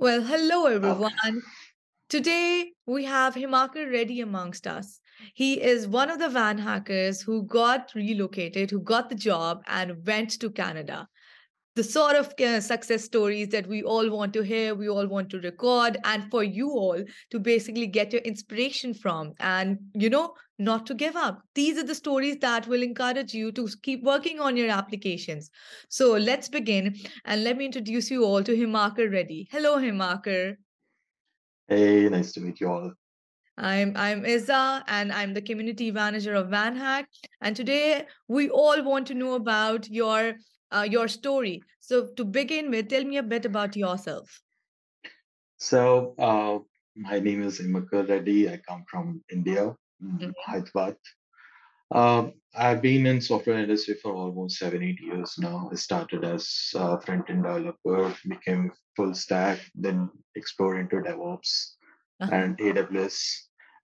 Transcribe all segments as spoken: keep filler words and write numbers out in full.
Well, hello everyone. Okay. Today we have Himakar Reddy amongst us. He is one of the van hackers who got relocated, who got the job and went to Canada. The sort of uh, success stories that we all want to hear, we all want to record, and for you all to basically get your inspiration from and, you know, not to give up. These are the stories that will encourage you to keep working on your applications. So let's begin and let me introduce you all to Himakar Reddy. Hello, Himakar. Hey, nice to meet you all. I'm I'm Izza and I'm the community manager of VanHack. And today we all want to know about your Uh, your story. So to begin with, tell me a bit about yourself. So uh, my name is Himakar Reddy. I come from India, mm-hmm. Hyderabad. Uh, I've been in software industry for almost seven, eight years now. I started as a front-end developer, became full stack, then explored into DevOps uh-huh. and A W S.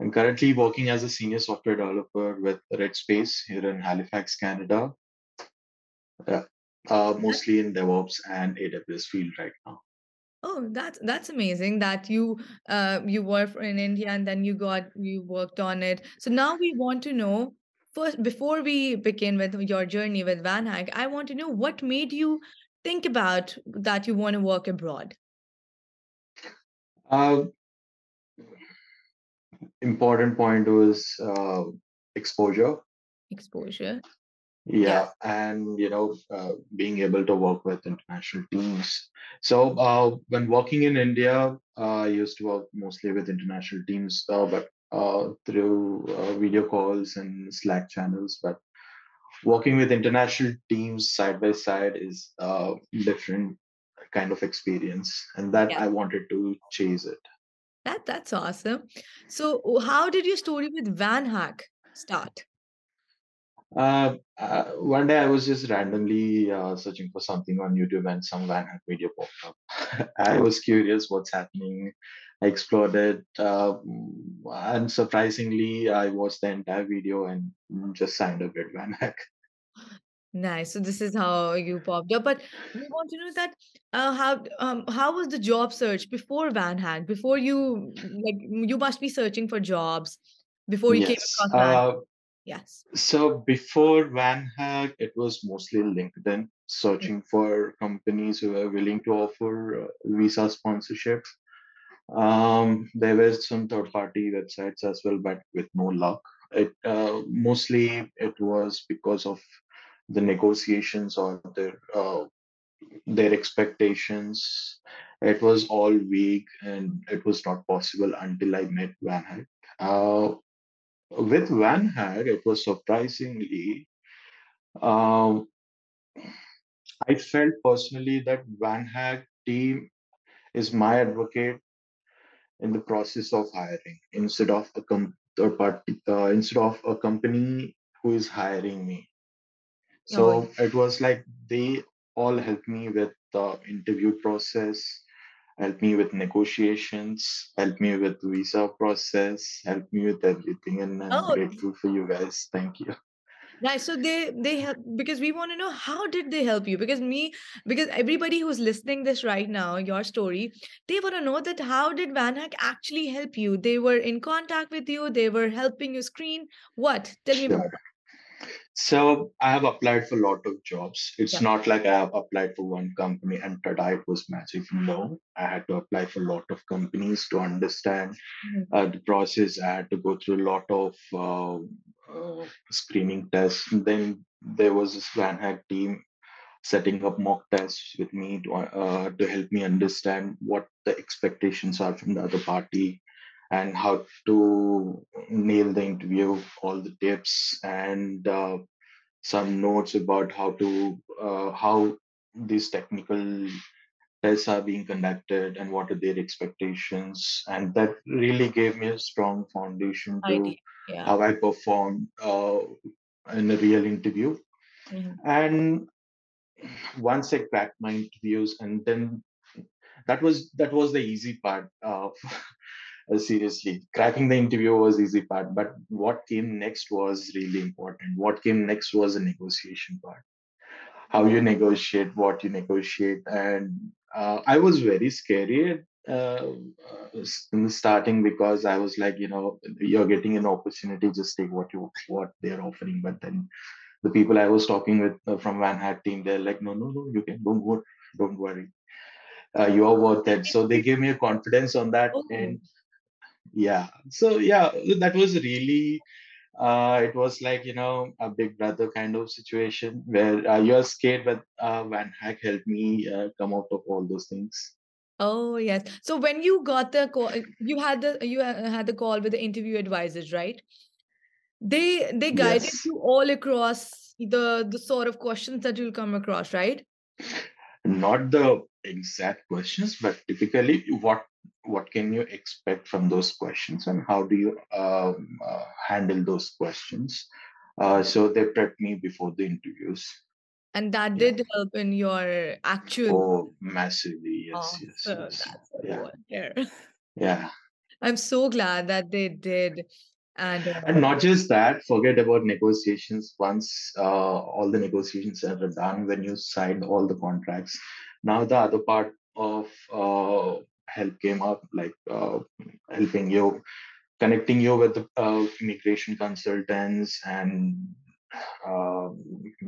I'm currently working as a senior software developer with Redspace here in Halifax, Canada. Yeah. Uh, mostly in DevOps and A W S field right now. Oh, that's that's amazing that you uh, you were in India and then you got you worked on it. So now we want to know first, before we begin with your journey with VanHack, I want to know what made you think about that you want to work abroad. Uh, important point was uh, exposure. Exposure. Yeah, and you know, uh, being able to work with international teams. So uh, when working in India, uh, I used to work mostly with international teams, uh, but uh, through uh, video calls and Slack channels. But working with international teams side by side is a different kind of experience, and that yeah. I wanted to chase it. That that's awesome. So how did your story with VanHack start? Uh, uh one day I was just randomly uh, searching for something on YouTube and some VanHack video popped up. I was curious what's happening. I explored it, uh, and surprisingly I watched the entire video and just signed up with VanHack. Nice. So this is how you popped up. But we want to know that uh, how um, how was the job search before VanHack? Before you, like, you must be searching for jobs before you yes. came across VanHack. Uh, Yes. So before VanHack, it was mostly LinkedIn, searching for companies who were willing to offer visa sponsorship. Um, there were some third-party websites as well, but with no luck. It uh, mostly it was because of the negotiations or their uh, their expectations. It was all vague, and it was not possible until I met VanHack. Uh, With VanHack, it was surprisingly, uh, I felt personally that VanHack team is my advocate in the process of hiring instead of a com or party, uh, instead of a company who is hiring me. So oh. it was like they all helped me with the interview process, help me with negotiations, help me with visa process, help me with everything. And I'm oh. grateful for you guys. Thank you. Right. So they, they help, because we want to know how did they help you? Because me, because everybody who's listening this right now, your story, they want to know that how did VanHack actually help you? They were in contact with you. They were helping you screen. What? Tell sure. me about that. So I have applied for a lot of jobs. It's yeah. not like I have applied for one company and tada, it was magic. No, I had to apply for a lot of companies to understand mm-hmm. uh, the process. I had to go through a lot of uh, uh, screening tests. And then there was this VanHack team setting up mock tests with me to, uh, to help me understand what the expectations are from the other party and how to nail the interview, all the tips and uh, some notes about how to uh, how these technical tests are being conducted and what are their expectations. And that really gave me a strong foundation to yeah. how I performed uh, in a real interview. Mm-hmm. And once I cracked my interviews, and then that was that was the easy part. Uh, Seriously, cracking the interview was easy part, but what came next was really important. What came next was a negotiation part. How you negotiate, what you negotiate, and uh, I was very scared uh, in the starting, because I was like, you know, you're getting an opportunity, just take what you what they're offering. But then the people I was talking with uh, from VanHack team, they're like, no, no, no, you can don't worry, don't worry, uh, you are worth it. So they gave me a confidence on that, and yeah, so yeah, that was really. Uh, it was like, you know, a big brother kind of situation where uh, you're scared, but uh, VanHack helped me uh, come out of all those things. Oh yes. So when you got the call, you had the you had the call with the interview advisors, right? They they guided yes. you all across the the sort of questions that you'll come across, right? Not the exact questions, but typically what. What can you expect from those questions, and how do you um, uh, handle those questions? Uh, so they prepped me before the interviews. And that did yeah. help in your actual... Oh, massively, yes, oh, yes, so yes. That's yeah. Yeah. yeah. I'm so glad that they did. And, uh, and not just that, forget about negotiations. Once uh, all the negotiations are done, when you signed all the contracts, now the other part of... Uh, help came up, like uh, helping you, connecting you with the uh, immigration consultants, and uh,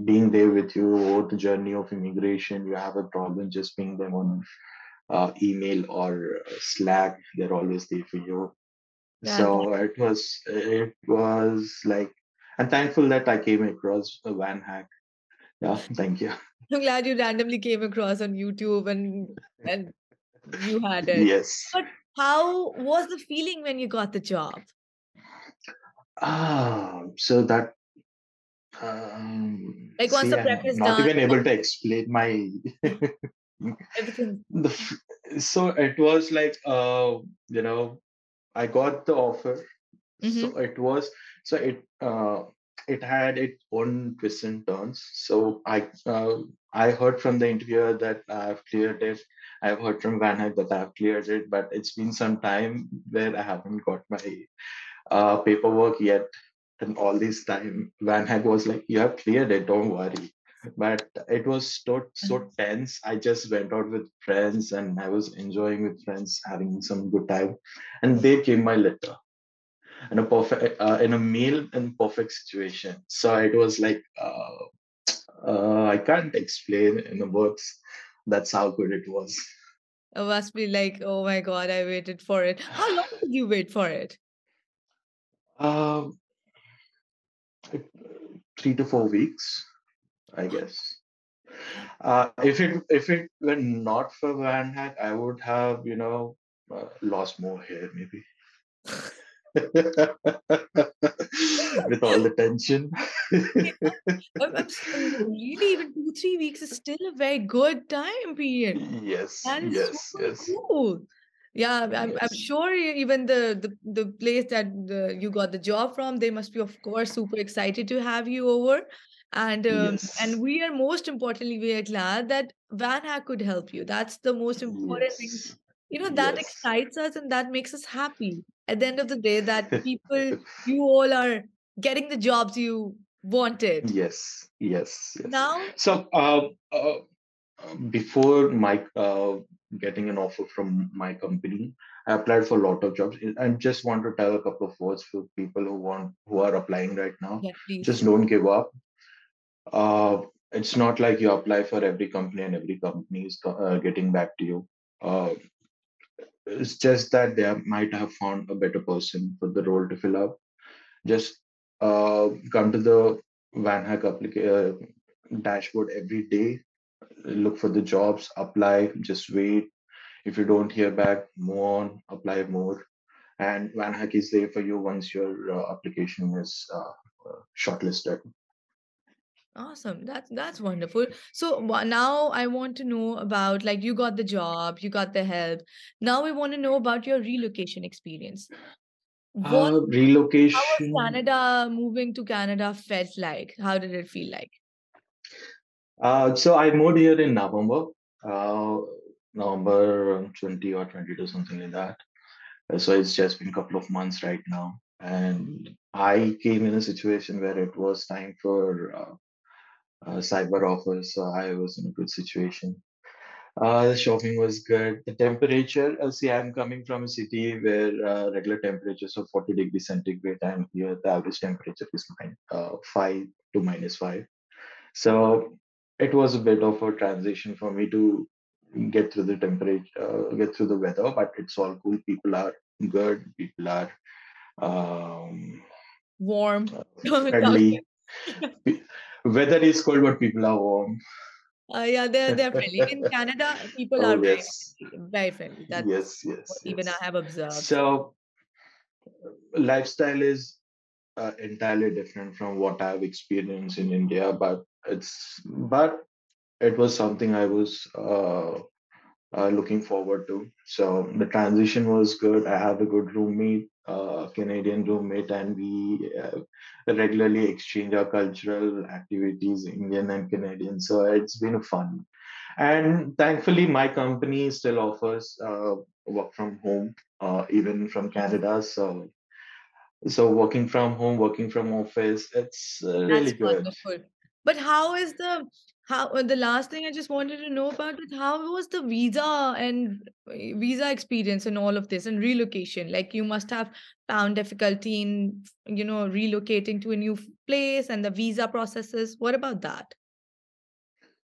being there with you over the journey of immigration. You have a problem, just ping them on uh, email or Slack. They're always there for you. Yeah. So it was, it was like, I'm thankful that I came across a VanHack. Yeah, thank you. I'm glad you randomly came across on YouTube and and. You had it. Yes. But how was the feeling when you got the job? Ah, so that um, like once see, the prep I'm is not done, even able to explain my everything. The, so it was like uh, you know, I got the offer. Mm-hmm. So it was so it uh, it had its own twists and turns. So I uh, I heard from the interviewer that I've cleared it. I've heard from VanHack that I've cleared it, but it's been some time where I haven't got my uh, paperwork yet. And all this time, VanHack was like, you have cleared it, don't worry. But it was so, so tense. I just went out with friends and I was enjoying with friends, having some good time. And they gave my letter in a perfect, uh, in a mail in perfect situation. So it was like, uh, uh, I can't explain in the words. That's how good it was. It must be like, oh my God, I waited for it. How long did you wait for it? Um, three to four weeks, I guess. Uh, if it if it were not for VanHack, I would have, you know, uh, lost more hair maybe. With all the tension. I'm, I'm sorry, really, even two, three weeks is still a very good time period. Yes, and yes, so yes. Cool. Yeah, I'm, yes. I'm sure even the, the, the place that the, you got the job from, they must be, of course, super excited to have you over. And um, yes. and we are, most importantly, we are glad that VanHack could help you. That's the most important yes. thing. You know, that yes. excites us and that makes us happy. At the end of the day, that people, you all are getting the jobs you wanted. Yes, yes. yes. Now, so uh, uh, before my uh, getting an offer from my company, I applied for a lot of jobs. I just want to tell a couple of words for people who want who are applying right now. Yeah, just don't give up. Uh, it's not like you apply for every company and every company is uh, getting back to you. Uh, It's just that they might have found a better person for the role to fill up. Just uh, come to the VanHack applica- uh, dashboard every day, look for the jobs, apply, just wait. If you don't hear back, move on, apply more. And VanHack is there for you once your uh, application is uh, shortlisted. Awesome. That's, that's wonderful. So now I want to know about, like, you got the job, you got the help. Now we want to know about your relocation experience. What, uh, relocation. How was Canada, moving to Canada felt like? How did it feel like? Uh, so I moved here in November, uh, November twentieth or twenty-two, something like that. So it's just been a couple of months right now. And I came in a situation where it was time for... Uh, Uh, cyber offer, so I was in a good situation. Uh, the shopping was good. The temperature, uh, see, I'm coming from a city where uh, regular temperatures are forty degrees centigrade, and here the average temperature is uh, five to minus five. So it was a bit of a transition for me to get through the temperature, uh, get through the weather, but it's all cool. People are good. People are um, warm. Uh, friendly. Weather is cold, but people are warm. Uh, yeah, they're, they're friendly. In Canada, people oh, are yes. very, very friendly. That's yes, yes. What yes. Even I have observed. So, lifestyle is uh, entirely different from what I've experienced in India, but it's but it was something I was uh, uh, looking forward to. So the transition was good. I have a good roommate, uh, Canadian roommate, and we uh, regularly exchange our cultural activities, Indian and Canadian. So it's been fun. And thankfully, my company still offers uh, work from home, uh, even from Canada. So so working from home, working from office, it's uh, really That's good. Wonderful. But how is the how the last thing I just wanted to know about is how was the visa and visa experience and all of this and relocation? Like you must have found difficulty in, you know, relocating to a new place and the visa processes. What about that?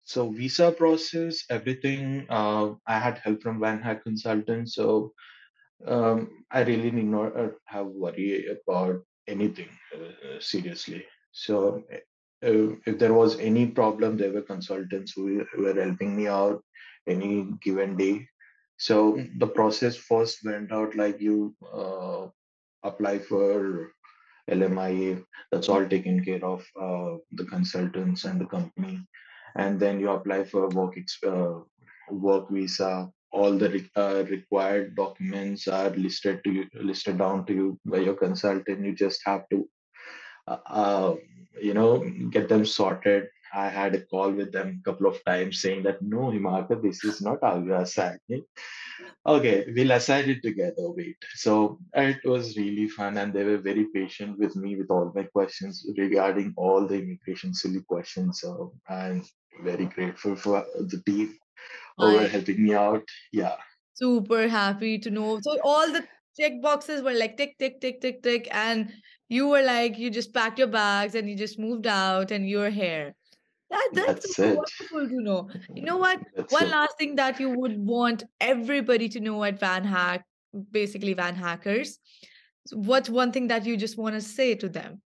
So visa process, everything. Uh, I had help from VanHack consultant, so um, I really need not have worry about anything uh, seriously. So. Uh, if there was any problem, there were consultants who were helping me out any given day. So the process first went out like you uh, apply for L M I A. That's all taken care of uh, the consultants and the company. And then you apply for work uh, work visa. All the re uh, required documents are listed to you, listed down to you by your consultant. You just have to. Uh, you know, get them sorted. I had a call with them a couple of times saying that, no, Himakar, this is not how you assign it. Okay, we'll assign it together, wait. So it was really fun and they were very patient with me with all my questions regarding all the immigration silly questions. So I'm very grateful for the team who were helping me out. Yeah. Super happy to know. So all the check boxes were like tick, tick, tick, tick, tick. And you were like, you just packed your bags and you just moved out and you're here. That, that's that's so wonderful to know. You know what? That's One it. last thing that you would want everybody to know at VanHack, basically VanHackers. What's one thing that you just want to say to them?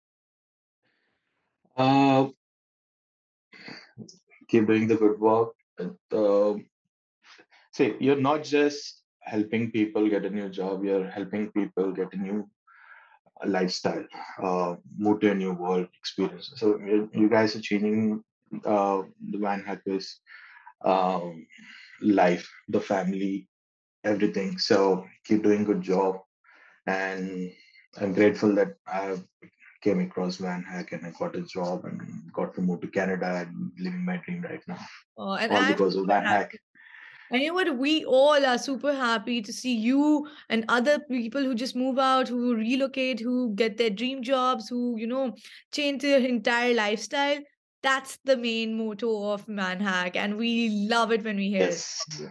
Uh, keep doing the good work. Uh, see, you're not just helping people get a new job, you're helping people get a new lifestyle, uh, move to a new world experience. So you, you guys are changing uh, the VanHackers um, life, the family, everything. So keep doing good job. And I'm grateful that I came across VanHack and I got a job and got to move to Canada and living my dream right now. Oh, and all because of VanHack. And you know what? We all are super happy to see you and other people who just move out, who relocate, who get their dream jobs, who, you know, change their entire lifestyle. That's the main motto of VanHack. And we love it when we hear yes. it.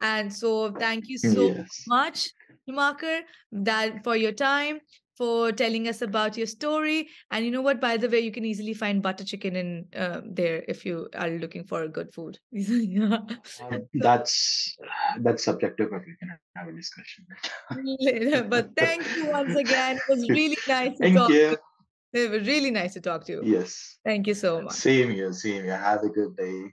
And so thank you so yes. much, Himakar, that for your time, for telling us about your story. And you know what, by the way, you can easily find butter chicken in uh, there if you are looking for good food. yeah. um, that's that's subjective, but we can have a discussion. But thank you once again. It was really nice to thank talk you. to you. It was really nice to talk to you. Yes. Thank you so much. Same here, same here. Have a good day.